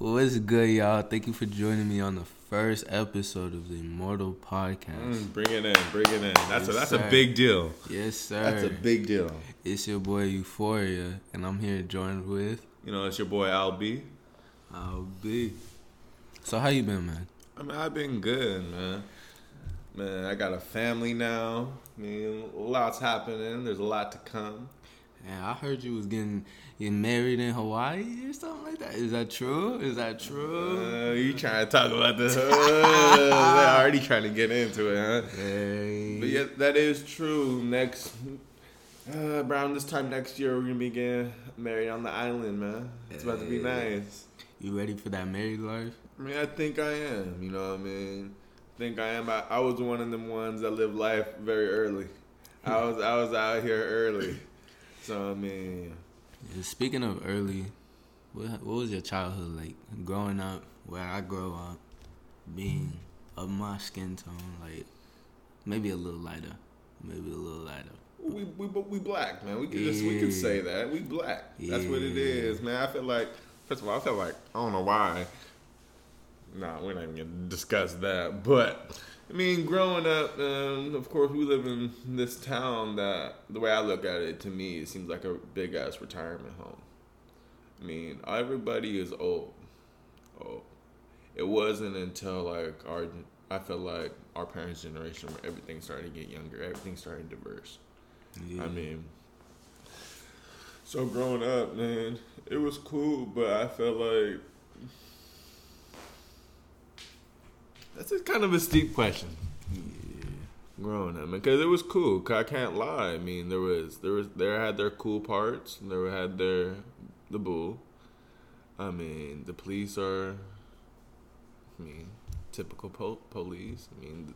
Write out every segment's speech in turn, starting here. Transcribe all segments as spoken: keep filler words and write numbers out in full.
What's good, y'all? Thank you for joining me on the first episode of the Immortal Podcast. Mm, bring it in, bring it in. That's yes, a that's sir. a big deal. Yes, sir. That's a big deal. It's your boy Euphoria, and I'm here joined with you know it's your boy Al B. Al B. So how you been, man? I mean, I've been good, man. Man, I got a family now. I mean, lots happening. There's a lot to come. Man, I heard you was getting getting married in Hawaii or something like that. Is that true? Is that true? Uh, you trying to talk about this? Uh, they already trying to get into it, huh? Hey. But yeah, that is true. Next, uh, around this time next year, we're gonna be getting married on the island, man. It's about hey. to be nice. You ready for that married life? I mean, I think I am. You know what I mean? I think I am. I, I was one of them ones that live life very early. I was I was out here early. So, I mean, speaking of early, what, what was your childhood like? Growing up, where I grow up, being of my skin tone, like maybe a little lighter, maybe a little lighter. We we we black, man. We can yeah. just we can say that we black. Yeah. That's what it is, man. I feel like first of all, I feel like I don't know why. Nah, we're not even gonna discuss that. But I mean, growing up, um, of course, we live in this town that, the way I look at it, to me, it seems like a big-ass retirement home. I mean, everybody is old. old. It wasn't until, like, our, I feel like our parents' generation where everything started to get younger. Everything started to diverse. Yeah. I mean, so growing up, man, it was cool, but I felt like... That's a kind of a steep question. Yeah. Growing up, because it was cool. Cause I can't lie. I mean, there was, there was, there had their cool parts. And there had their, the bull. I mean, the police are, I mean, typical po- police. I mean,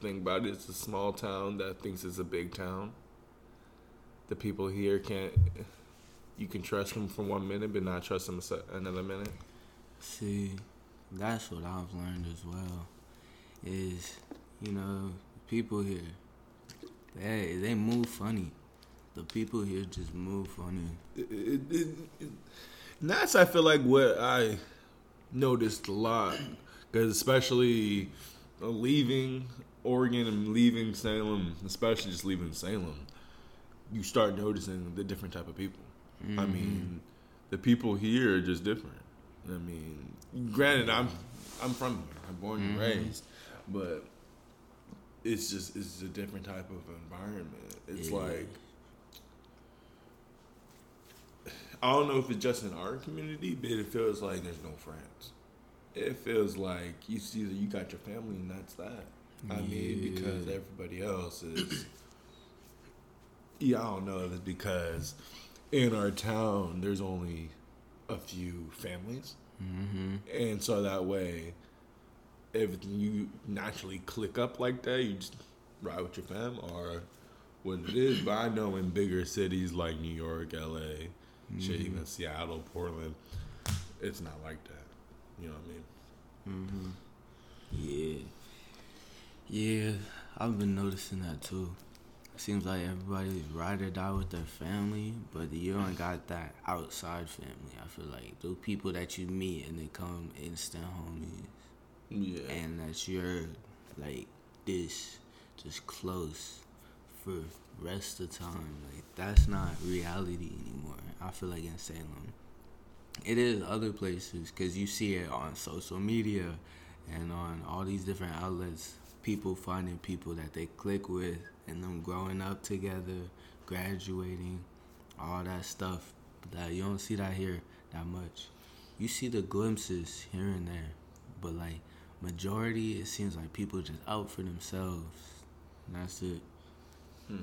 the thing about it, it's a small town that thinks it's a big town. The people here can't, you can trust them for one minute, but not trust them another minute. See, that's what I've learned as well. Is, you know, people here, they they move funny. The people here just move funny. It, it, it, it, and that's, I feel like, what I noticed a lot. Because especially leaving Oregon and leaving Salem, especially just leaving Salem, you start noticing the different type of people. Mm-hmm. I mean, the people here are just different. I mean, granted, I'm I'm from here. I'm born and mm-hmm. raised. But it's just it's a different type of environment. It's yeah. like I don't know if it's just in our community, but it feels like there's no friends. It feels like you see that you got your family and that's that. I yeah. mean, because everybody else is. Yeah, I don't know if it's because in our town there's only a few families, mm-hmm. and so that way. If you naturally click up like that, you just ride with your fam or what it is. But I know in bigger cities like New York, L A, mm. shit, even Seattle, Portland, it's not like that. You know what I mean? Mm-hmm. Yeah. Yeah, I've been noticing that too. It seems like everybody's ride or die with their family, but you don't got that outside family, I feel like. Those people that you meet and they come instant homies. Yeah. And that you're like this, just close for rest of time. Like that's not reality anymore. I feel like in Salem, it is other places because you see it on social media and on all these different outlets. People finding people that they click with and them growing up together, graduating, all that stuff. That you don't see that here that much. You see the glimpses here and there, but like. Majority, it seems like people just out for themselves. And that's it. Hmm.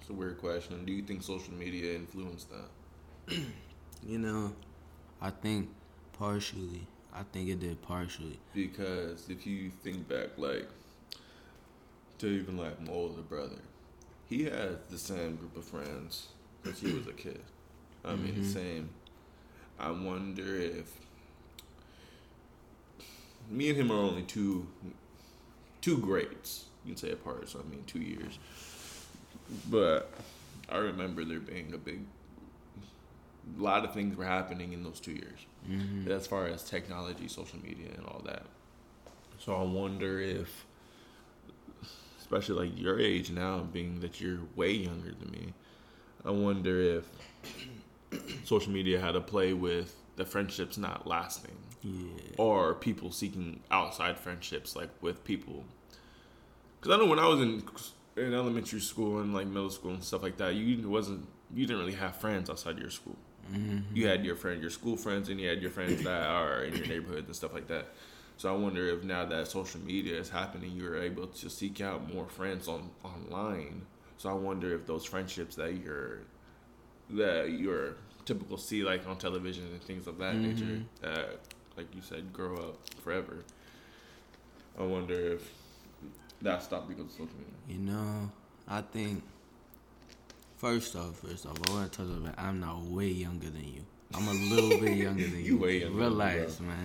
It's a weird question. Do you think social media influenced that? You know, I think partially. I think it did partially. Because if you think back, like, to even, like, my older brother, he had the same group of friends since he was a kid. I mean, mm-hmm. the same. I wonder if... Me and him are only two, two grades. You can say apart, so I mean two years. But I remember there being a big a lot of things were happening in those two years, mm-hmm. as far as technology, social media, and all that. So I wonder if, especially like your age now, being that you're way younger than me, I wonder if social media had a play with the friendships not lasting, yeah. or people seeking outside friendships, like with people. Because I know when I was in in elementary school and like middle school and stuff like that, you wasn't you didn't really have friends outside your school. Mm-hmm. You had your friend, your school friends, and you had your friends that are in your neighborhood and stuff like that. So I wonder if now that social media is happening, you're able to seek out more friends on online. So I wonder if those friendships that you're that you're typical see like on television and things of that mm-hmm. nature, that like you said, grow up forever. I wonder if that stopped because of social media. You know, I think first off, first off, I want to touch on that. I'm not way younger than you. I'm a little bit younger than you. You way younger. Relax, than man.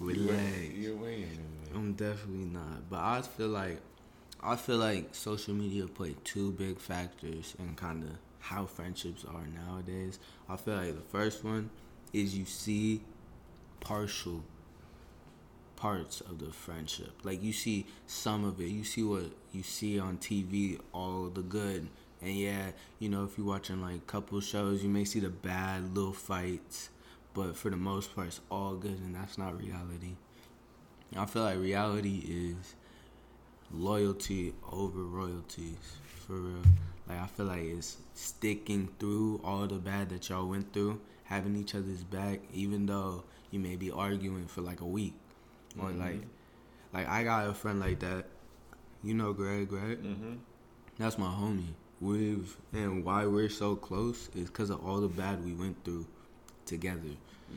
Relax. You're way younger. I'm definitely not, but I feel like I feel like social media played two big factors in kind of how friendships are nowadays. I feel like the first one is you see partial parts of the friendship. Like you see some of it. You see what you see on T V, all the good. And yeah, you know, if you're watching like couple shows, you may see the bad little fights. But for the most part, it's all good, and that's not reality. I feel like reality is loyalty over royalties, for real. Like, I feel like it's sticking through all the bad that y'all went through, having each other's back, even though you may be arguing for, like, a week. Or, mm-hmm. like, like I got a friend like that. You know Greg, right? Mm-hmm. That's my homie. We've, and why we're so close is because of all the bad we went through together.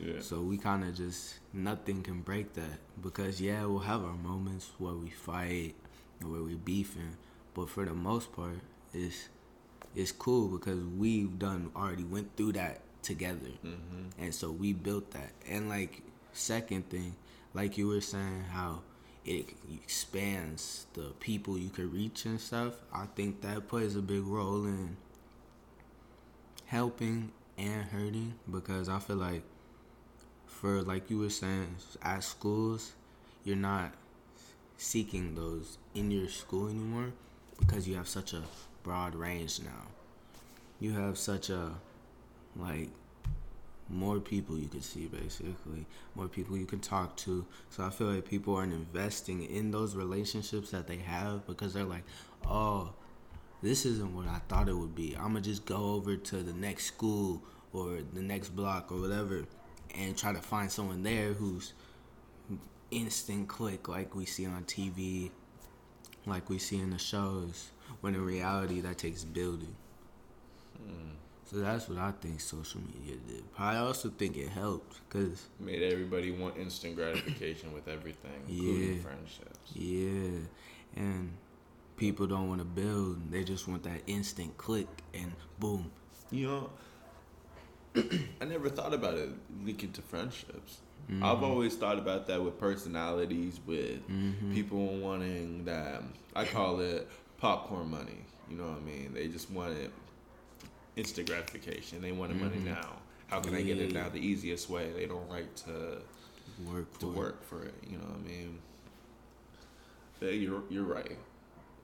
Yeah. So we kind of just, nothing can break that. Because, yeah, we'll have our moments where we fight, where we beefing, but for the most part, it's it's cool because we've done already went through that together, mm-hmm. and so we built that. And like second thing, like you were saying, how it expands the people you could reach and stuff. I think that plays a big role in helping and hurting, because I feel like for like you were saying at schools, you're not seeking those in your school anymore because you have such a broad range now. You have such a, like, more people you can see, basically. More people you can talk to. So I feel like people aren't investing in those relationships that they have because they're like, oh, this isn't what I thought it would be. I'm going to just go over to the next school or the next block or whatever and try to find someone there who's instant click, like we see on T V, like we see in the shows, when in reality that takes building. Hmm. So that's what I think social media did. I also think it helped because made everybody want instant gratification with everything, including yeah, friendships. Yeah, and people don't want to build; they just want that instant click and boom. You know, I never thought about it leaking to friendships. Mm-hmm. I've always thought about that with personalities, with mm-hmm. people wanting that, I call it popcorn money. You know what I mean? They just wanted instant gratification. They wanted mm-hmm. money now. How can yeah. I get it now? The easiest way. They don't like to work to for work it. for it. You know what I mean? They, you're you're right.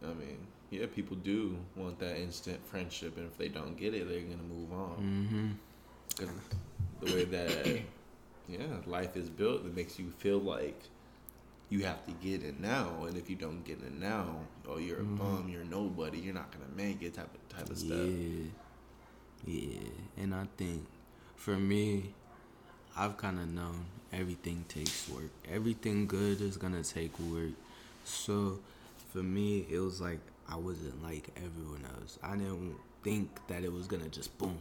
I mean, yeah, people do want that instant friendship, and if they don't get it, they're gonna move on. Mm-hmm. 'Cause the way that yeah, life is built. It makes you feel like you have to get it now, and if you don't get it now, oh, you're a mm-hmm. bum, you're nobody, you're not gonna make it, type of type of yeah. stuff. Yeah, and I think for me, I've kind of known everything takes work. Everything good is gonna take work. So for me, it was like I wasn't like everyone else. I didn't think that it was gonna just boom,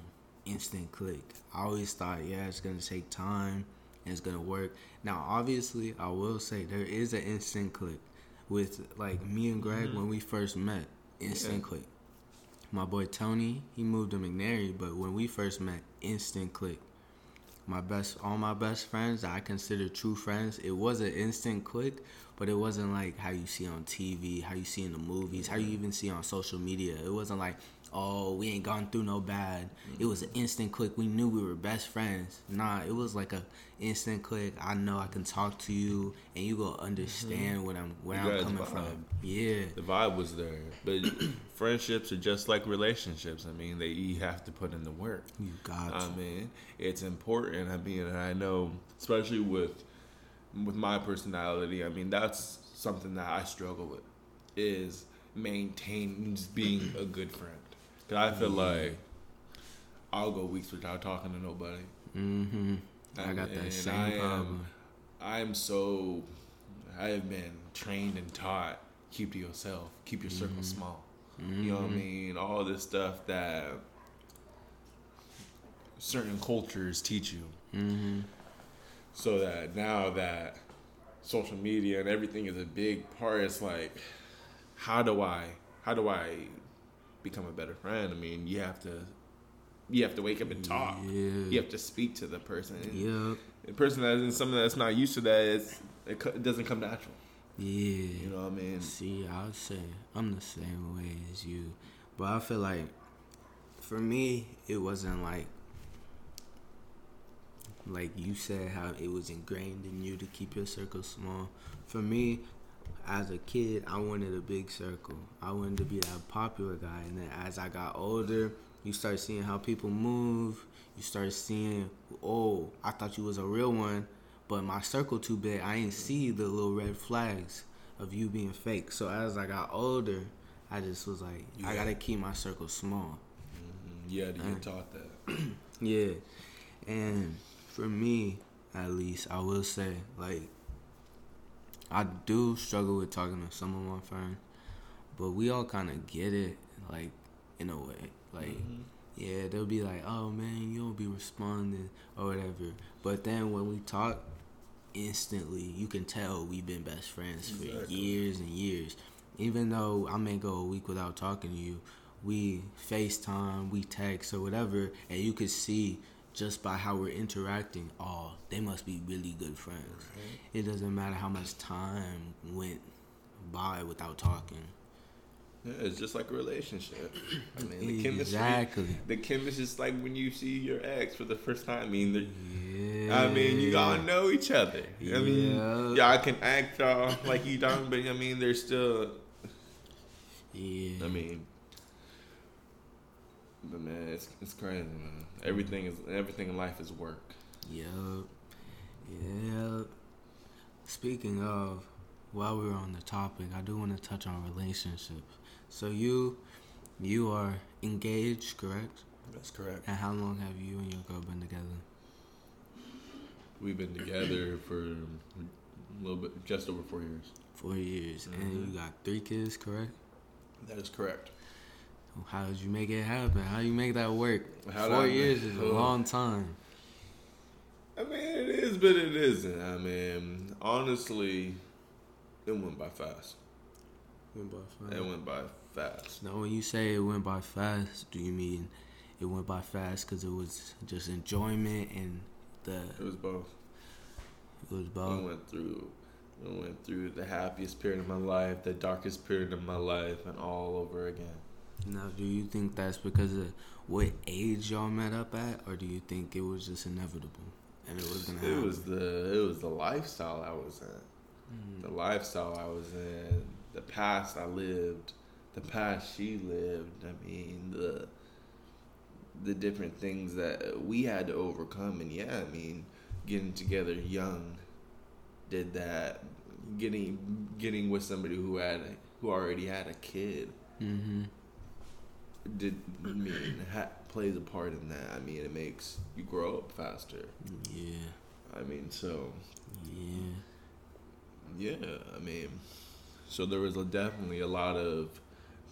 instant click. I always thought, yeah, it's gonna take time. It's gonna work. Now, obviously, I will say there is an instant click with like me and Greg mm-hmm. when we first met. Instant yeah. click. My boy Tony, he moved to McNary, but when we first met, instant click. my best, all my best friends that I consider true friends. It wasn't instant quick, but it wasn't like how you see on T V, how you see in the movies, how you even see on social media. It wasn't like, oh, we ain't gone through no bad. Mm-hmm. It was an instant click. We knew we were best friends. Nah, it was like a instant click. I know I can talk to you, and you gonna understand mm-hmm. what I'm where you I'm coming from. Yeah, the vibe was there. But friendships are just like relationships. I mean, they you have to put in the work. You got to. I mean, it's important. I mean, and I know, especially with with my personality. I mean, that's something that I struggle with is maintaining being a good friend. Cause I feel like I'll go weeks without talking to nobody. Mm-hmm. I got that and same I am, problem. I am so. I have been trained and taught keep to yourself, keep your circle mm-hmm. small. Mm-hmm. You know what I mean? All this stuff that certain cultures teach you. Mm-hmm. So that now that social media and everything is a big part, it's like, how do I? How do I? become a better friend? I mean, you have to you have to wake up and talk. Yeah. You have to speak to the person. Yeah. The person that isn't something that's not used to that, it's, it, it doesn't come natural. Yeah. You know what I mean? See, I would say I'm the same way as you. But I feel like for me, it wasn't like like you said how it was ingrained in you to keep your circle small. For me, as a kid, I wanted a big circle. I wanted to be that popular guy. And then as I got older, you start seeing how people move. You start seeing, oh, I thought you was a real one, but my circle too big. I ain't see the little red flags of you being fake. So as I got older, I just was like, yeah. I got to keep my circle small. Mm-hmm. Yeah, you and, taught that. Yeah. And for me, at least, I will say, like, I do struggle with talking to some of my friends, but we all kind of get it, like, in a way. Like, mm-hmm. yeah, they'll be like, oh, man, you don't be responding or whatever. But then when we talk, instantly, you can tell we've been best friends for exactly. years and years. Even though I may go a week without talking to you, we FaceTime, we text or whatever, and you could see just by how we're interacting, oh, they must be really good friends. Right. It doesn't matter how much time went by without talking. Yeah, it's just like a relationship. I mean, the chemistry. Exactly. The chemistry is like when you see your ex for the first time. I mean, yeah. I mean, you all know each other. I mean, yeah. y'all can act y'all like you don't, but I mean, they're still. Yeah. I mean. But man, it's it's crazy, man. Everything is everything in life is work. Yep. Yep. Speaking of, while we're on the topic, I do want to touch on relationships. So you you are engaged, correct? That's correct. And how long have you and your girl been together? We've been together for a little bit, just over four years. Four years. Mm-hmm. And you got three kids, correct? That is correct. How did you make it happen? How you make that work? How Four years is a long time. I mean, it is, but it isn't. I mean, honestly, it went by fast. Went by fast. It went by fast. Now, when you say it went by fast, do you mean it went by fast because it was just enjoyment and the? It was both. It was both. We went through. We went through the happiest period of my life, the darkest period of my life, and all over again. Now, do you think that's because of what age y'all met up at, or do you think it was just inevitable and it was gonna happen? It was the it was the lifestyle I was in, mm. the lifestyle I was in, the past I lived, the past she lived. I mean, the the different things that we had to overcome, and yeah, I mean, getting together young did that. Getting getting with somebody who had who already had a kid. Mm-hmm. Did I mean ha, plays a part in that? I mean, it makes you grow up faster. Yeah. I mean, so. Yeah. Yeah, I mean, so there was a, definitely a lot of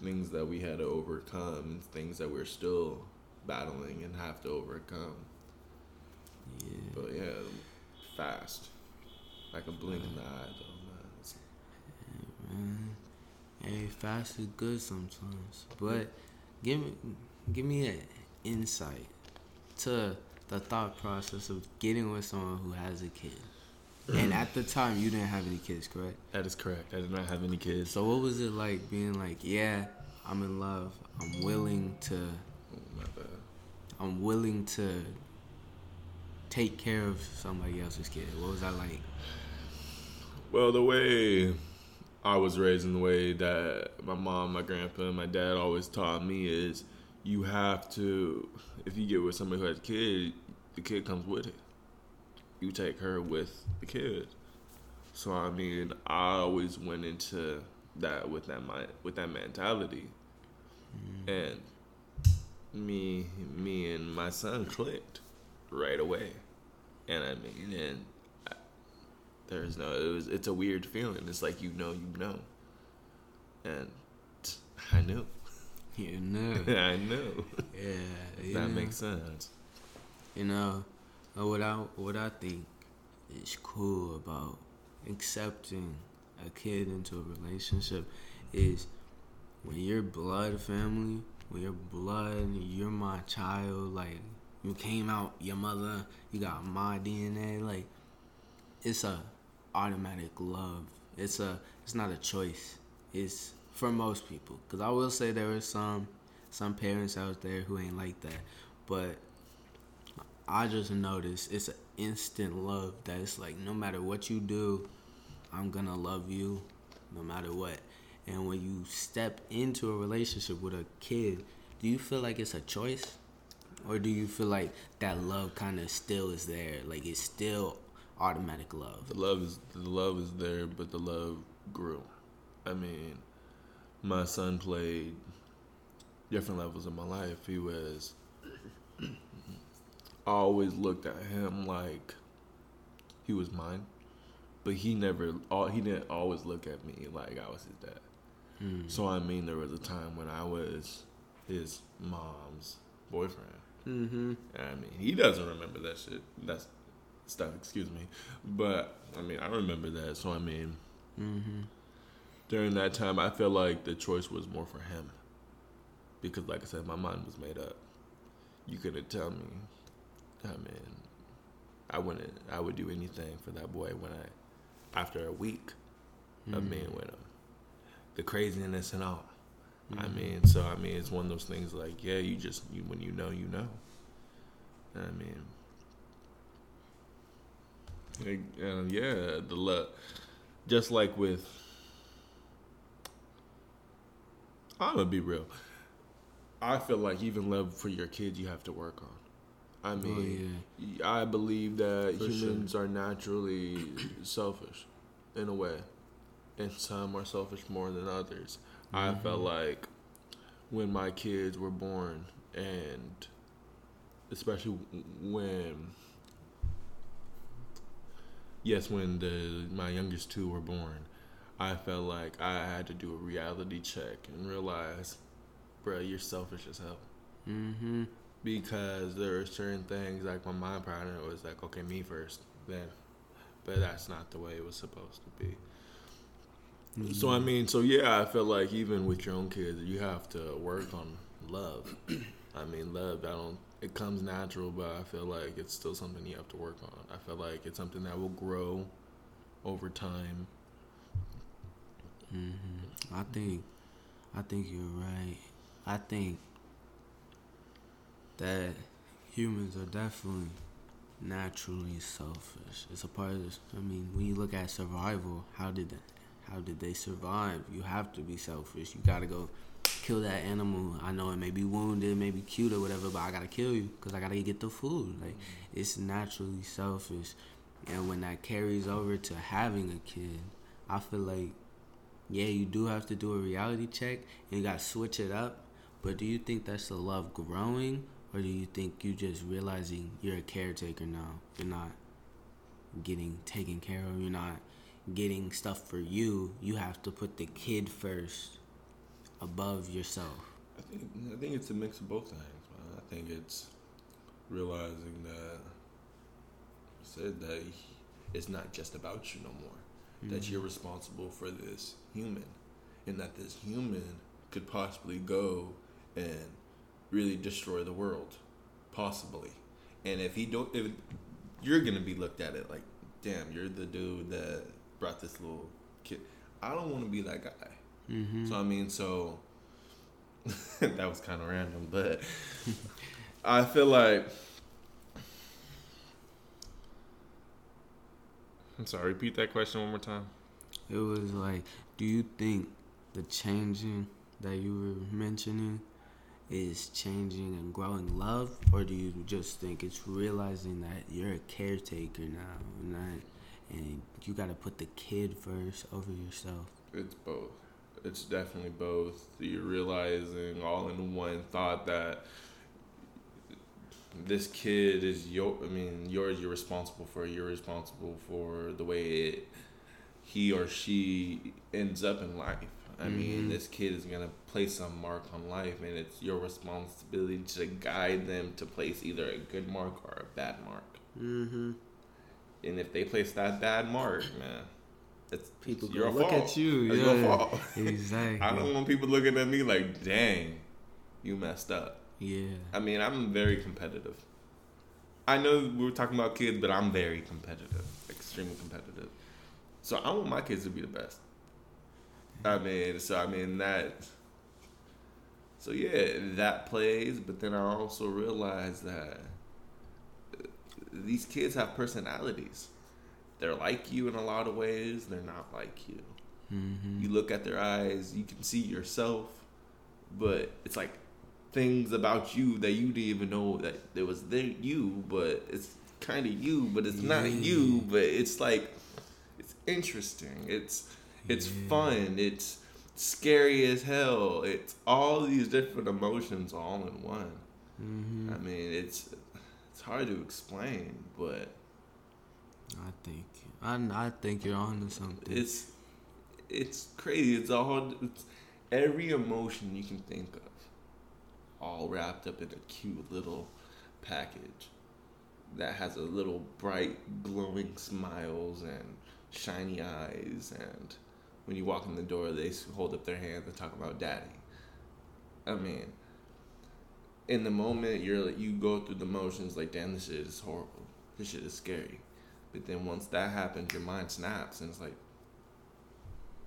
things that we had to overcome, things that we're still battling and have to overcome. Yeah. But yeah, fast, like a blink in the eye, though, man. Hey, man. Hey, fast is good sometimes, but. Give me, give me an insight to the thought process of getting with someone who has a kid. And at the time, you didn't have any kids, correct? That is correct. I did not have any kids. So what was it like being like, yeah, I'm in love. I'm willing to... Oh, my bad. I'm willing to take care of somebody else's kid. What was that like? Well, the way I was raised and the way that my mom, my grandpa, and my dad always taught me is you have to... If you get with somebody who has a kid, the kid comes with it. You take her with the kid. So I mean, I always went into that with that mind, with that mentality, mm. and me, me and my son clicked right away. And I mean, and I, there's no, it was, it's a weird feeling. It's like you know, you know, and I knew. You knew. I knew. Yeah, yeah. That makes sense. You know. What I what I think is cool about accepting a kid into a relationship is when you're blood family, when you're blood, you're my child. Like you came out your mother, you got my D N A. Like it's a automatic love. It's a it's not a choice. It's for most people. 'Cause I will say there are some some parents out there who ain't like that, but. I just noticed it's an instant love that it's like no matter what you do, I'm gonna love you no matter what. And when you step into a relationship with a kid, do you feel like it's a choice? Or do you feel like that love kind of still is there? Like it's still automatic love. The love is the love is there, but the love grew. I mean, my son played different levels of my life. He was I always looked at him like he was mine, but he never, he didn't always look at me like I was his dad. Mm. So, I mean, there was a time when I was his mom's boyfriend. Mm-hmm. And I mean, he doesn't remember that shit. That's stuff, excuse me. But, I mean, I remember that. So, I mean, mm-hmm. during that time, I feel like the choice was more for him. Because, like I said, my mind was made up. You couldn't tell me. I mean, I wouldn't. I would do anything for that boy. When I, after a week mm-hmm. of being with him, the craziness and all. Mm-hmm. I mean, so I mean, it's one of those things like, yeah, you just you, when you know, you know. I mean, like, uh, yeah, the love, just like with. I'm gonna be real. I feel like even love for your kids, you have to work on. I mean, oh, yeah. I believe that for humans sure. are naturally selfish in a way. And some are selfish more than others. Mm-hmm. I felt like when my kids were born, and especially when, yes, when the my youngest two were born, I felt like I had to do a reality check and realize, bro, you're selfish as hell. Mm-hmm. Because there are certain things, like my mind partner was like, okay, me first, then. But that's not the way it was supposed to be. Mm-hmm. So, I mean, so yeah, I feel like even with your own kids, you have to work on love. I mean, love, I don't, it comes natural, but I feel like it's still something you have to work on. I feel like it's something that will grow over time. Mm-hmm. I think, I think you're right. I think. That humans are definitely naturally selfish. It's a part of this. I mean, when you look at survival, how did that, how did they survive? You have to be selfish. You gotta go kill that animal. I know it may be wounded, may be cute or whatever, but I gotta kill you because I gotta get the food. Like it's naturally selfish, and when that carries over to having a kid, I feel like yeah, you do have to do a reality check and you gotta switch it up. But do you think that's the love growing? Or do you think you just realizing you're a caretaker now? You're not getting taken care of. You're not getting stuff for you. You have to put the kid first above yourself. I think I think it's a mix of both things. Man. I think it's realizing that you said that it's not just about you no more. Mm-hmm. That you're responsible for this human, and that this human could possibly go and really destroy the world, possibly, And if he don't, if you're gonna be looked at it like, damn, you're the dude that brought this little kid. I don't want to be that guy. Mm-hmm. So I mean, so that was kind of random, but I feel like. I'm sorry. Repeat that question one more time. It was like, do you think the changing that you were mentioning is changing and growing love, or do you just think it's realizing that you're a caretaker now, and that, and you got to put the kid first over yourself? It's both. It's definitely both. You're realizing all in one thought that this kid is your, I mean, yours, you're responsible for, you're responsible for the way it, he or she ends up in life. I mm-hmm. mean, this kid is going to place some mark on life, and it's your responsibility to guide them to place either a good mark or a bad mark. Mm-hmm. And if they place that bad mark, man, it's people your fault. Look at you. It's yeah. your fault. Exactly. I don't want people looking at me like, dang, you messed up. Yeah. I mean, I'm very competitive. I know we were talking about kids, but I'm very competitive, extremely competitive. So I want my kids to be the best. I mean, so I mean that. So yeah, that plays. But then I also realize that these kids have personalities. They're like you in a lot of ways. They're not like you. Mm-hmm. You look at their eyes, you can see yourself, but it's like things about you that you didn't even know that it was there. You, but it's kind of you, but it's yeah. not you. But it's like it's interesting. It's. It's yeah. fun. It's scary as hell. It's all these different emotions all in one. Mm-hmm. I mean, it's it's hard to explain, but I think I, I think you're onto something. It's it's crazy. It's all it's every emotion you can think of, all wrapped up in a cute little package that has a little bright, glowing smiles and shiny eyes and. When you walk in the door, they hold up their hands and talk about daddy. I mean, in the moment, you're like, you go through the motions like, damn, this shit is horrible. This shit is scary. But then once that happens, your mind snaps and it's like,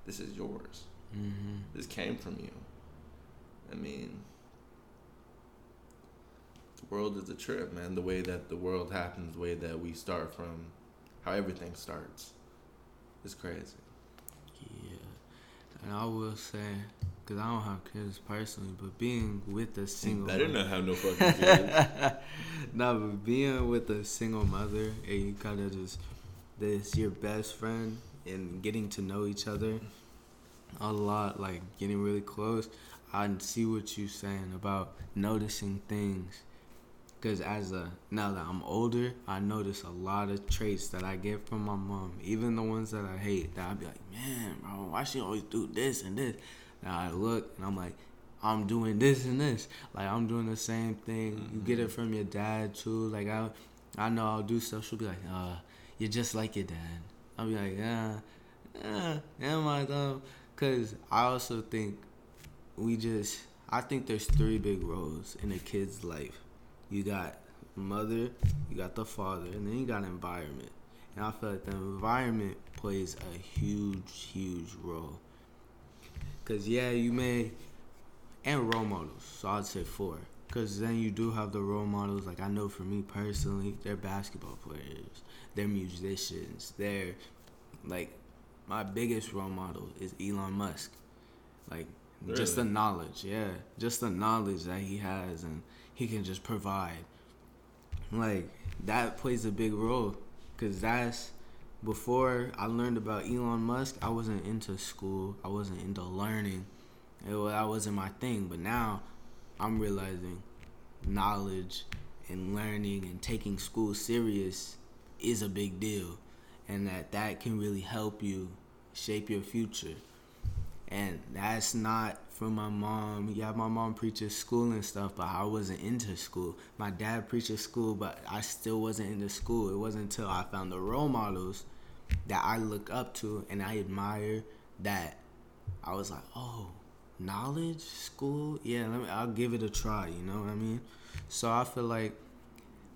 this is yours. Mm-hmm. This came from you. I mean, the world is a trip, man. The way that the world happens, the way that we start from, how everything starts, it's crazy. Yeah, and I will say, because I don't have kids personally, but being with a single mother. I did not have no fucking kids. No, but being with a single mother, and you kind of just, this your best friend, and getting to know each other a lot, like getting really close. I see what you're saying about noticing things. Because as a now that I'm older, I notice a lot of traits that I get from my mom, even the ones that I hate. That I'll be like, man, bro, why she always do this and this? Now I look and I'm like, I'm doing this and this. Like I'm doing the same thing. Mm-hmm. You get it from your dad too. Like I, I know I'll do stuff. She'll be like, uh, you're just like your dad. I'll be like, yeah, yeah, am I though? Because I also think we just, I think there's three big roles in a kid's life. You got mother, you got the father, and then you got environment. And I feel like the environment plays a huge, huge role. Because, yeah, you may... And role models, so I'd say four. Because then you do have the role models, like I know for me personally, they're basketball players, they're musicians, they're... Like, my biggest role model is Elon Musk. Like, really? Just the knowledge, yeah. Just the knowledge that he has and... He can just provide. Like, that plays a big role. Because that's... Before I learned about Elon Musk, I wasn't into school. I wasn't into learning. It, that wasn't my thing. But now, I'm realizing knowledge and learning and taking school serious is a big deal. And that that can really help you shape your future. And that's not... From my mom, yeah, my mom preaches school and stuff, but I wasn't into school. My dad preaches school, but I still wasn't into school. It wasn't until I found the role models that I look up to and I admire that I was like, oh, knowledge, school, yeah, let me, I'll give it a try. You know what I mean? So I feel like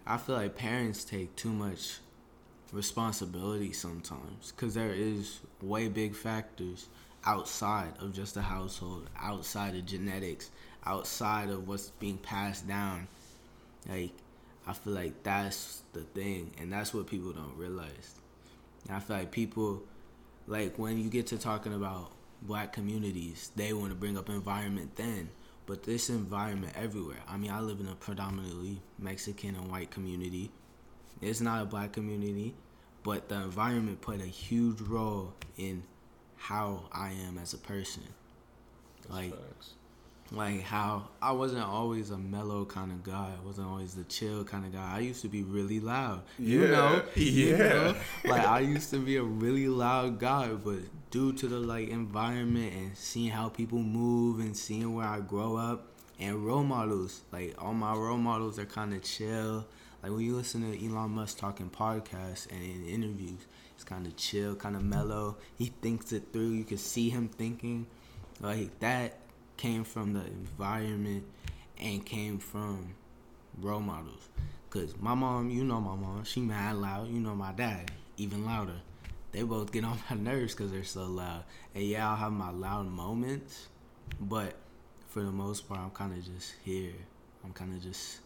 I feel like parents take too much responsibility sometimes, because there is way big factors outside of just the household, outside of genetics, outside of what's being passed down. Like, I feel like that's the thing, and that's what people don't realize. And I feel like people, like, when you get to talking about black communities, they want to bring up environment then, but this environment everywhere. I mean, I live in a predominantly Mexican and white community. It's not a black community, but the environment played a huge role in how I am as a person. That's like, facts. Like how I wasn't always a mellow kind of guy. I wasn't always the chill kind of guy. I used to be really loud. You yeah, know? Yeah. You know? Like, I used to be a really loud guy, but due to the, like, environment and seeing how people move and seeing where I grow up and role models, like, all my role models are kind of chill. Like, when you listen to Elon Musk talking podcasts and in interviews, it's kind of chill, kind of mellow. He thinks it through. You can see him thinking. Like, that came from the environment and came from role models. Because my mom, you know my mom, she mad loud. You know my dad, even louder. They both get on my nerves because they're so loud. And yeah, I'll have my loud moments, but for the most part, I'm kind of just here. I'm kind of just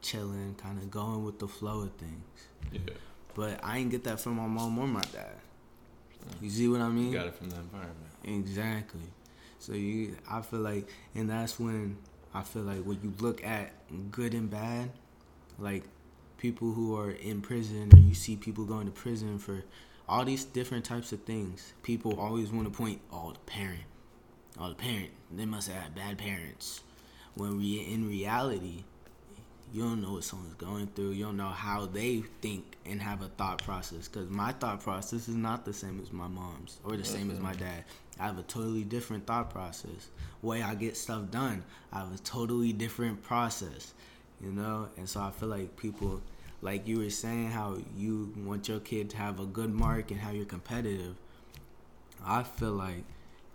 chilling, kind of going with the flow of things. Yeah. But I ain't get that from my mom or my dad. You see what I mean? You got it from the environment. Exactly. So you, I feel like, and that's when I feel like when you look at good and bad, like people who are in prison, or you see people going to prison for all these different types of things, people always want to point, oh, the parent, oh, the parent, they must have had bad parents. When we, in reality, you don't know what someone's going through. You don't know how they think and have a thought process. Because my thought process is not the same as my mom's or the same as my dad. I have a totally different thought process. Way I get stuff done, I have a totally different process, you know? And so I feel like people, like you were saying, how you want your kid to have a good mark and how you're competitive. I feel like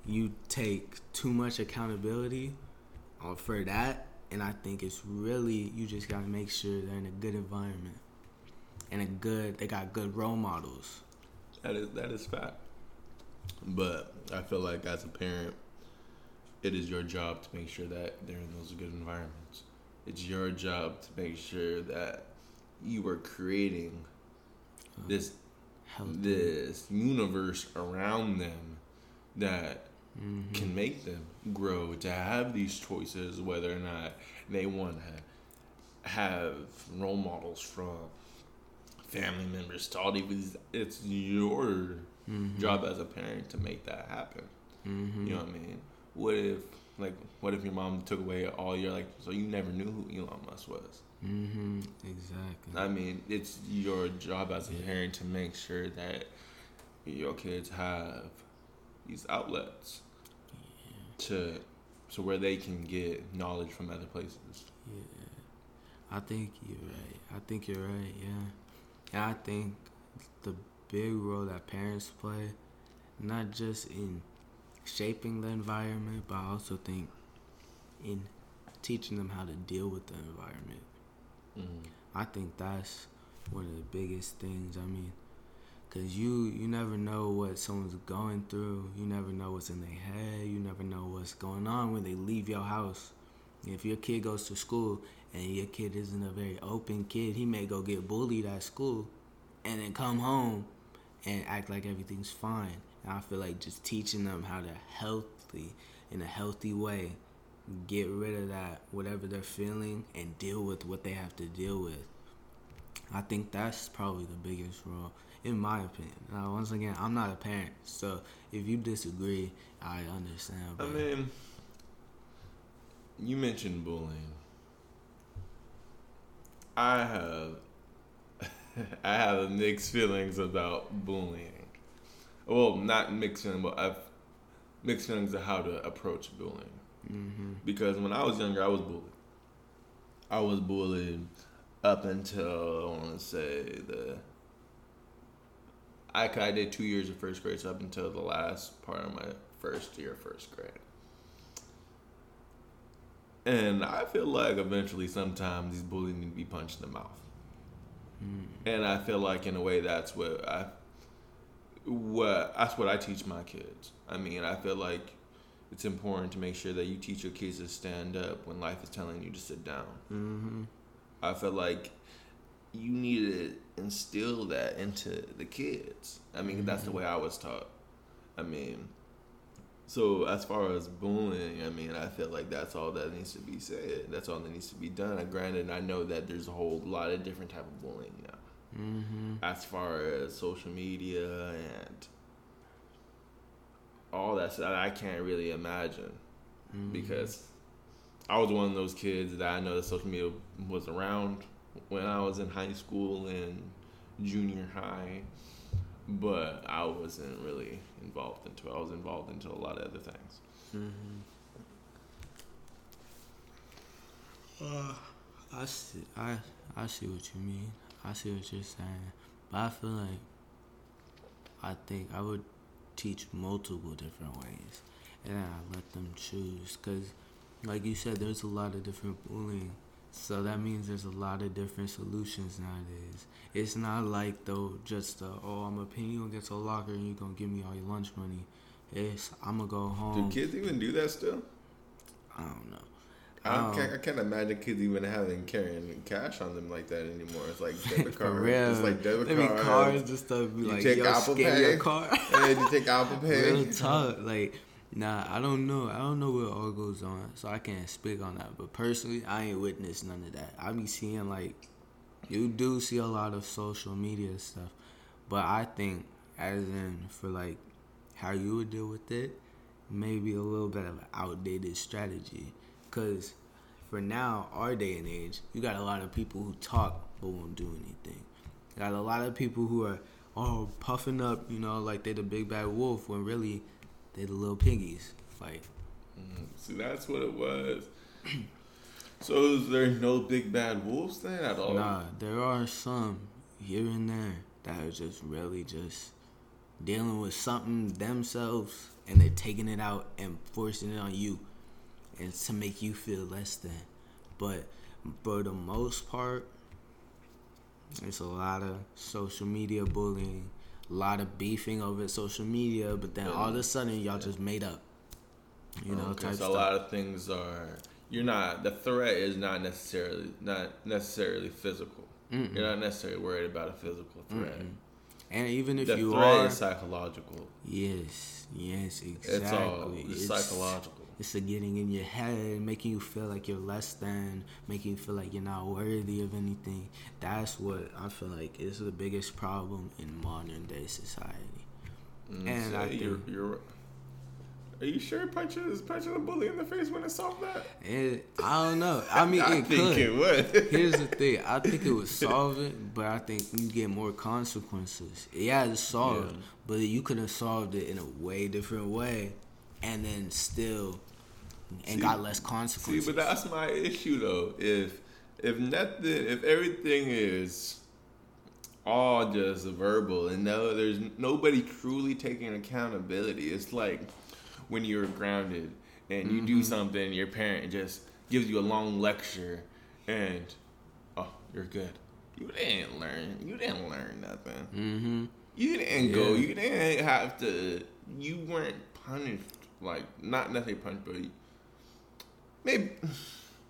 you take too much accountability for that. And I think it's really, you just got to make sure they're in a good environment and a good, they got good role models. That is, that is fact. But I feel like as a parent, it is your job to make sure that they're in those good environments. It's your job to make sure that you are creating um, this, this universe around them that Mm-hmm. can make them grow to have these choices, whether or not they want to have role models from family members to all these. It's your mm-hmm. job as a parent to make that happen. Mm-hmm. You know what I mean? What if, like, what if your mom took away all your, like, so you never knew who Elon Musk was? Mm-hmm. Exactly. I mean, it's your job as a yeah. parent to make sure that your kids have these outlets yeah. to to where they can get knowledge from other places. Yeah, I think you're right. I think you're right. Yeah, and I think the big role that parents play, not just in shaping the environment, but I also think in teaching them how to deal with the environment. Mm-hmm. I think that's one of the biggest things. I mean, because you, you never know what someone's going through. You never know what's in their head. You never know what's going on when they leave your house. If your kid goes to school and your kid isn't a very open kid, he may go get bullied at school and then come home and act like everything's fine. And I feel like just teaching them how to healthy, in a healthy way, get rid of that, whatever they're feeling, and deal with what they have to deal with. I think that's probably the biggest role, in my opinion. Now, once again, I'm not a parent, so if you disagree, I understand. But I mean, you mentioned bullying. I have, I have mixed feelings about bullying. Well, not mixed feelings, but I've mixed feelings of how to approach bullying. Mm-hmm. Because when I was younger, I was bullied. I was bullied up until, I want to say, the... I, I did two years of first grade, so up until the last part of my first year of first grade. And I feel like eventually sometimes these bullies need to be punched in the mouth. Mm. And I feel like in a way that's what I, what that's what I teach my kids. I mean, I feel like it's important to make sure that you teach your kids to stand up when life is telling you to sit down. Mm-hmm. I feel like you need to instill that into the kids. I mean, mm-hmm. that's the way I was taught. I mean, so as far as bullying, I mean, I feel like that's all that needs to be said. That's all that needs to be done. And granted, I know that there's a whole lot of different type of bullying now. Mm-hmm. As far as social media and all that stuff, I can't really imagine. Mm-hmm. Because I was one of those kids that I know that social media was around when I was in high school and junior high, but I wasn't really involved into it. I was involved into a lot of other things. Mm-hmm. Uh, I see. I I see what you mean. I see what you're saying, but I feel like I think I would teach multiple different ways, and I let them choose. Cause, like you said, there's a lot of different bullying. So that means there's a lot of different solutions nowadays. It's not like, though, just the, oh, I'm going to pin you against a locker and you're going to give me all your lunch money. It's, I'm going to go home. Do kids even do that still? I don't know. I, um, can't, I can't imagine kids even having carrying cash on them like that anymore. It's like debit card. Real. It's like debit I mean, card. Cards just stuff. You like, take yo, Apple Pay. Your car. And you take Apple Pay. Real talk. Like, Nah, I don't know. I don't know what all goes on, so I can't speak on that. But personally, I ain't witnessed none of that. I be seeing, like, you do see a lot of social media stuff. But I think, as in, for, like, how you would deal with it, maybe a little bit of an outdated strategy. Because for now, our day and age, you got a lot of people who talk but won't do anything. You got a lot of people who are, oh, puffing up, you know, like they the big bad wolf, when really... they the little piggies fight. Mm, see, that's what it was. So is there no big bad wolves then at all? Nah, there are some here and there that are just really just dealing with something themselves, and they're taking it out and forcing it on you, and to make you feel less than. But for the most part, there's a lot of social media bullying. A lot of beefing over social media, but then all of a sudden y'all yeah. just made up, you know. Because okay, so a lot of things are you're not the threat is not necessarily not necessarily physical. Mm-mm. You're not necessarily worried about a physical threat, Mm-mm. and even if the you threat are is psychological. Yes, yes, exactly. It's all it's, it's psychological. It's a getting in your head, making you feel like you're less than, making you feel like you're not worthy of anything. That's what I feel like is the biggest problem in modern day society. Mm, and so I think, you're, you're, are you sure punching is punching a bully in the face wouldn't solve that? It, I don't know. I mean, I it think could. It would. Here's the thing: I think it would solve it, but I think you get more consequences. Yeah, it's solved, yeah. but you could have solved it in a way different way. And then still, and see, got less consequences. See, but that's my issue though. If if nothing, if everything is all just verbal, and no, there's nobody truly taking accountability. It's like when you're grounded and you mm-hmm. do something, your parent just gives you a long lecture, and oh, you're good. You didn't learn. You didn't learn nothing. Mm-hmm. You didn't yeah. go. You didn't have to. You weren't punished. Like, not nothing punch, but maybe,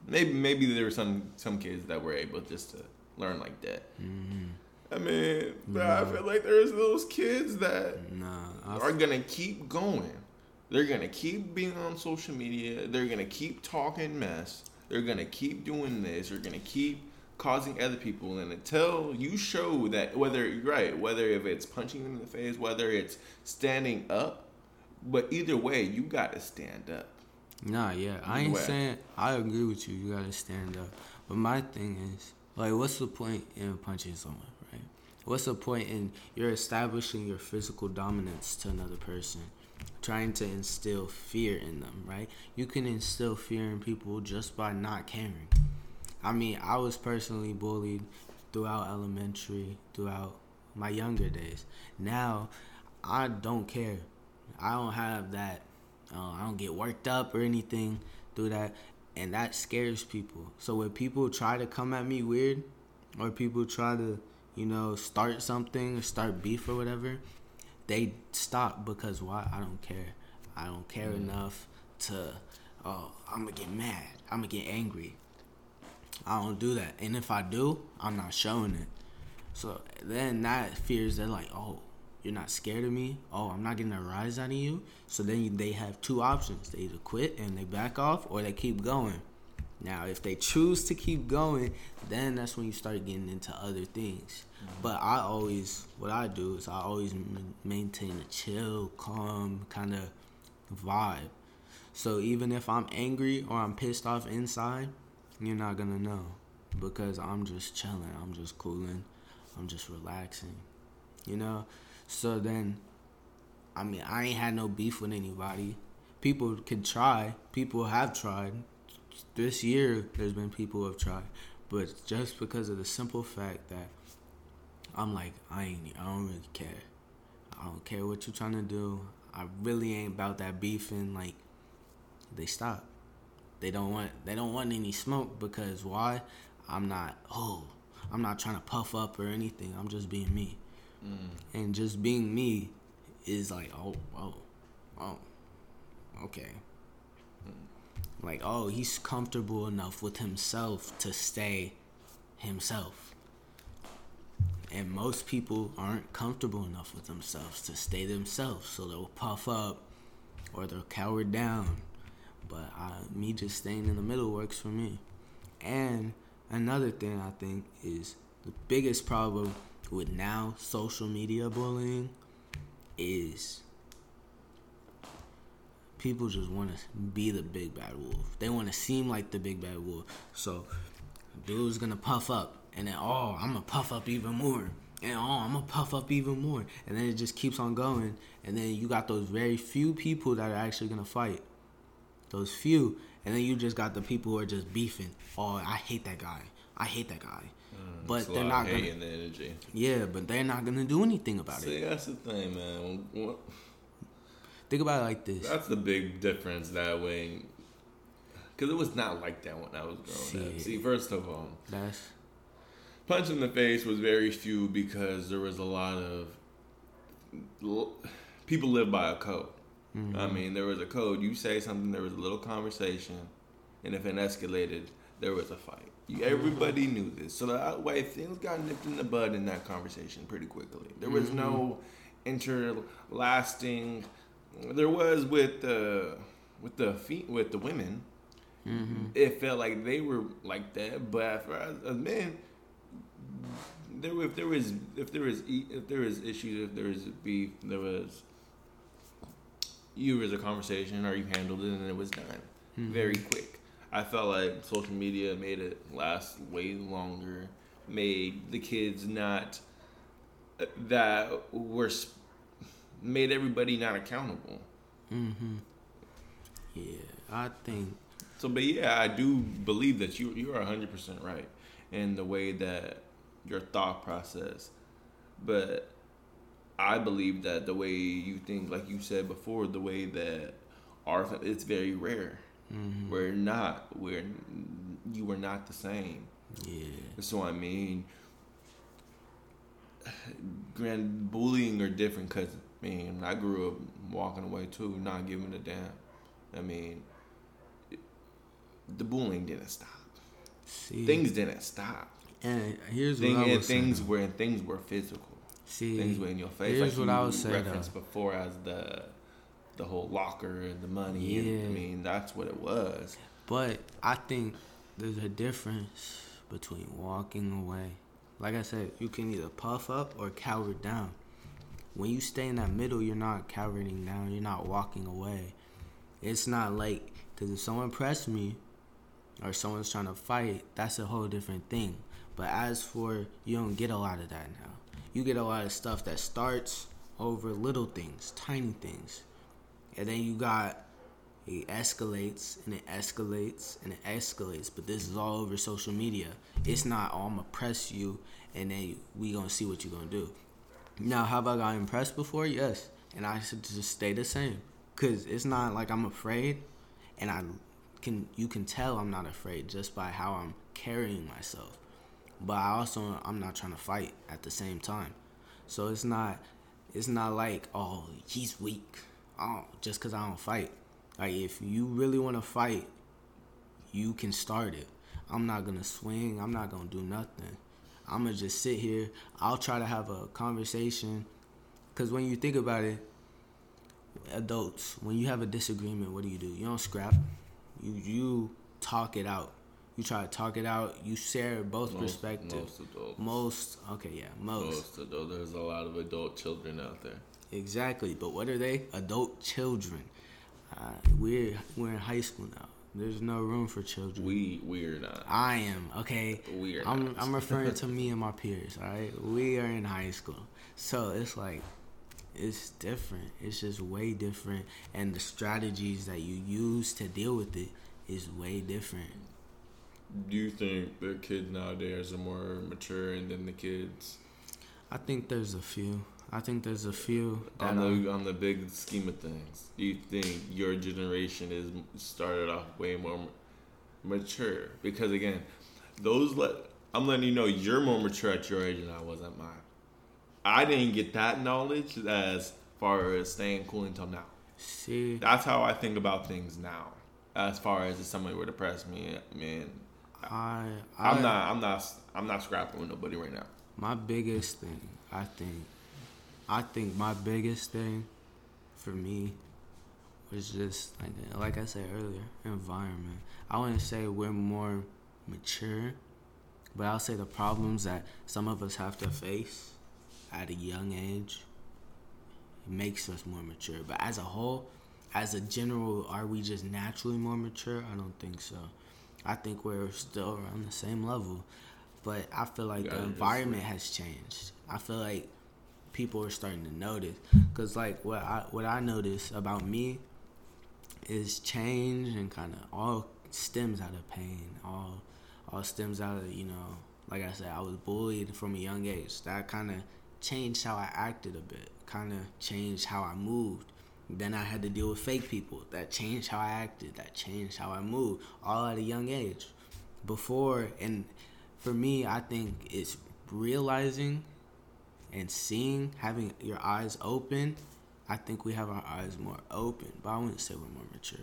maybe, maybe there were some, some kids that were able just to learn like that. Mm-hmm. I mean, but no. I feel like there's those kids that nah, are gonna keep going. They're gonna keep being on social media. They're gonna keep talking mess. They're gonna keep doing this. They're gonna keep causing other people. And until you show that, whether you're right, whether if it's punching them in the face, whether it's standing up. But either way, you gotta stand up. Nah, yeah, I ain't saying I agree with you. You gotta stand up. But my thing is, like, what's the point in punching someone, right? What's the point in you're establishing your physical dominance to another person, trying to instill fear in them, right? You can instill fear in people just by not caring. I mean, I was personally bullied throughout elementary, throughout my younger days. Now, I don't care. I don't have that, uh, I don't get worked up or anything through that, and that scares people. So when people try to come at me weird, or people try to, you know, start something, start beef or whatever, they stop because why? I don't care. I don't care mm. enough to, oh, I'm going to get mad. I'm going to get angry. I don't do that. And if I do, I'm not showing it. So then that fears, they're like, oh, you're not scared of me. Oh, I'm not getting a rise out of you. So then you, they have two options. They either quit and they back off or they keep going. Now, if they choose to keep going, then that's when you start getting into other things. Mm-hmm. But I always, what I do is I always m- maintain a chill, calm kind of vibe. So even if I'm angry or I'm pissed off inside, you're not going to know because I'm just chilling. I'm just cooling. I'm just relaxing, you know? So then, I mean, I ain't had no beef with anybody. People can try. People have tried. This year, there's been people who have tried. But just because of the simple fact that I'm like, I ain't, I don't really care. I don't care what you're trying to do. I really ain't about that beefing. Like, they stop. They don't want, they don't want any smoke because why? I'm not, oh, I'm not trying to puff up or anything. I'm just being me. Mm. And just being me is like, oh, oh, oh, okay. Mm. Like, oh, he's comfortable enough with himself to stay himself. And most people aren't comfortable enough with themselves to stay themselves. So they'll puff up or they'll cower down. But I, me just staying in the middle works for me. And another thing I think is the biggest problem with now social media bullying is people just want to be the big bad wolf. They want to seem like the big bad wolf. So dude's going to puff up and then, oh, I'm going to puff up even more. And, oh, I'm going to puff up even more. And then it just keeps on going. And then you got those very few people that are actually going to fight. Those few. And then you just got the people who are just beefing. Oh, I hate that guy. I hate that guy. Mm, but they're not going to. The energy. Yeah, but they're not going to do anything about See, it. See, that's the thing, man. What? Think about it like this. That's the big difference that way. Because it was not like that when I was growing See, up. See, first of all, that's... punch in the face was very few because there was a lot of. People live by a code. Mm-hmm. I mean, there was a code. You say something, there was a little conversation, and if it escalated, there was a fight. You, everybody knew this. So that way, things got nipped in the bud in that conversation pretty quickly. There was mm-hmm. no interlasting. There was with the with the feet with the women. Mm-hmm. It felt like they were like that, but for us as men, there if there was if there was if there was issues, if there was beef, there was. You was a conversation or you handled it and it was done mm-hmm. very quick. I felt like social media made it last way longer, made the kids not that were made everybody not accountable. Mm-hmm. Yeah, I think so. But yeah, I do believe that you you are one hundred percent right in the way that your thought process, but. I believe that the way you think, like you said before, the way that our it's very rare. Mm-hmm. We're not, we're you were not the same. Yeah. So I mean, grand bullying are different because I mean I grew up walking away too, not giving a damn. I mean, it, the bullying didn't stop. See, things didn't stop. And here's Thing, what I was things saying. were things were physical. See, things were in your face. Here's like what you I would say, referenced though. Before as the the whole locker and the money. Yeah. I mean, that's what it was. But I think there's a difference between walking away. Like I said, you can either puff up or cower down. When you stay in that middle, you're not cowering down. You're not walking away. It's not like, because if someone pressed me or someone's trying to fight, that's a whole different thing. But as for, you don't get a lot of that now. You get a lot of stuff that starts over little things, tiny things. And then you got, it escalates, and it escalates, and it escalates. But this is all over social media. It's not, oh, I'm going to press you, and then we going to see what you're going to do. Now, have I gotten impressed before? Yes. And I should just stay the same. Because it's not like I'm afraid. And I can you can tell I'm not afraid just by how I'm carrying myself. But I also, I'm not trying to fight at the same time. So it's not, it's not like, oh, he's weak. Oh, just because I don't fight. Like, if you really want to fight, you can start it. I'm not going to swing. I'm not going to do nothing. I'm going to just sit here. I'll try to have a conversation. Because when you think about it, adults, when you have a disagreement, what do you do? You don't scrap. You you talk it out. You try to talk it out. You share both most, perspectives. Most adults. Most, okay, yeah, most. Most adults. There's a lot of adult children out there. Exactly. But what are they? Adult children. Uh, we're, we're in high school now. There's no room for children. We we're not. I am, okay? We are I'm, not. I'm referring to me and my peers, all right? We are in high school. So it's like, it's different. It's just way different. And the strategies that you use to deal with it is way different. Do you think the kids nowadays are more mature than the kids? I think there's a few. I think there's a few. That on the are, on the big scheme of things, do you think your generation is started off way more mature? Because again, those let I'm letting you know you're more mature at your age than I was at mine. I didn't get that knowledge as far as staying cool until now. See, that's how I think about things now. As far as if somebody were to press me, man. I, I, I'm not, I'm not, I'm not scrapping with nobody right now. My biggest thing, I think, I think my biggest thing for me was just like, like I said earlier, environment. I wouldn't say we're more mature, but I'll say the problems that some of us have to face at a young age makes us more mature. But as a whole, as a general, are we just naturally more mature? I don't think so. I think we're still around the same level. But I feel like the environment has changed. I feel like people are starting to notice. Because, like, what I, what I notice about me is change and kind of all stems out of pain. All all stems out of, you know, like I said, I was bullied from a young age. That kind of changed how I acted a bit. Kind of changed how I moved. Then I had to deal with fake people. That changed how I acted. That changed how I moved. All at a young age. Before, and for me, I think it's realizing and seeing, having your eyes open. I think we have our eyes more open. But I wouldn't say we're more mature.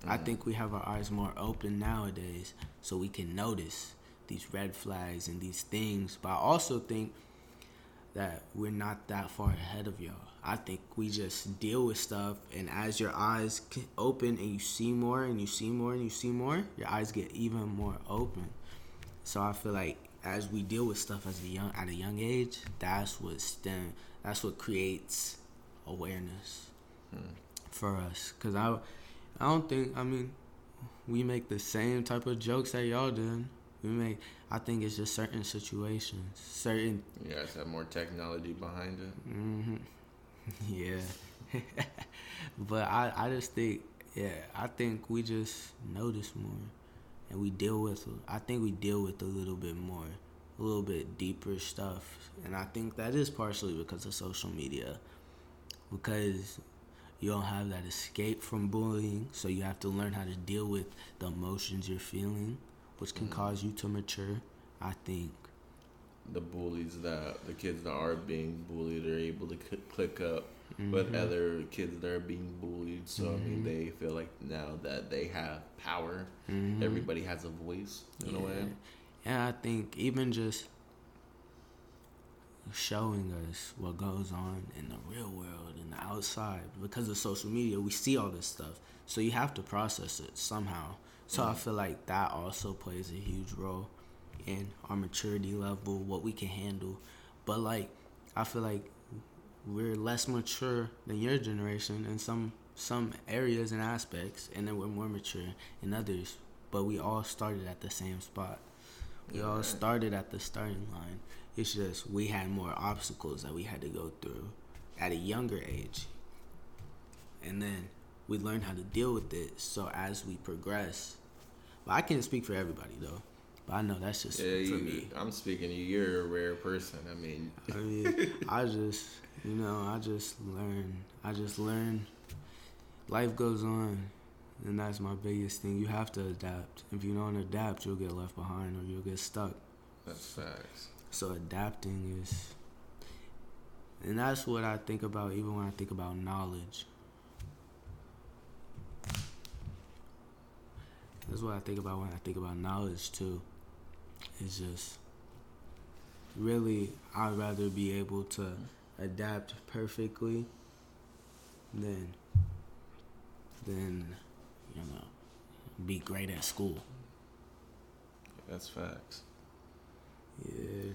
Mm-hmm. I think we have our eyes more open nowadays so we can notice these red flags and these things. But I also think that we're not that far ahead of y'all. I think we just deal with stuff, and as your eyes open and you see more and you see more and you see more, your eyes get even more open. So I feel like as we deal with stuff as a young at a young age, that's what stem, that's what creates awareness hmm. for us. Cause I, I don't think I mean, we make the same type of jokes that y'all did. We make. I think it's just certain situations, certain. You guys have more technology behind it. Mm-hmm. Yeah, but I, I just think yeah I think we just notice more, and we deal with I think we deal with a little bit more, a little bit deeper stuff, and I think that is partially because of social media, because you don't have that escape from bullying, so you have to learn how to deal with the emotions you're feeling, which can mm-hmm. cause you to mature. I think the bullies that the kids that are being bullied are able to click up mm-hmm. with other kids that are being bullied. So mm-hmm. I mean, they feel like now that they have power, mm-hmm. everybody has a voice in yeah. a way. And I think even just showing us what goes on in the real world and the outside, because of social media, we see all this stuff. So you have to process it somehow. So mm-hmm. I feel like that also plays a huge role in our maturity level, what we can handle. But like, I feel like we're less mature than your generation in some some areas and aspects, and then we're more mature in others. But we all started at the same spot. We yeah. all started at the starting line. It's just we had more obstacles that we had to go through at a younger age, and then we learned how to deal with it. So as we progress, but I can't speak for everybody though. But I know that's just yeah, you, for me. I'm speaking to you. You're a rare person. I mean, I mean, I just, you know, I just learn. I just learn. Life goes on, and that's my biggest thing. You have to adapt. If you don't adapt, you'll get left behind or you'll get stuck. That's facts. So adapting is, and that's what I think about even when I think about knowledge. That's what I think about when I think about knowledge too. It's just really, I'd rather be able to adapt perfectly than than you know be great at school. That's facts. Yeah.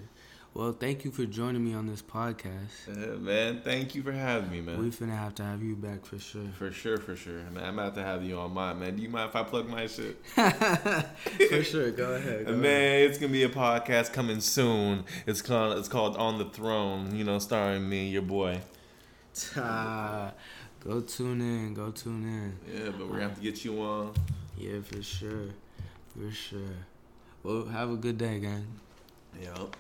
Well, thank you for joining me on this podcast. Yeah, man, thank you for having me, man. We finna have to have you back for sure. For sure, for sure. Man, I'm gonna have to have you on mine, man. Do you mind if I plug my shit? For sure, go ahead. Go man, ahead. It's gonna be a podcast coming soon. It's called it's called On the Throne, you know, starring me, your boy. Ta. Go tune in, go tune in. Yeah, but we're gonna have to get you on. Yeah, for sure. For sure. Well, have a good day, gang. Yep.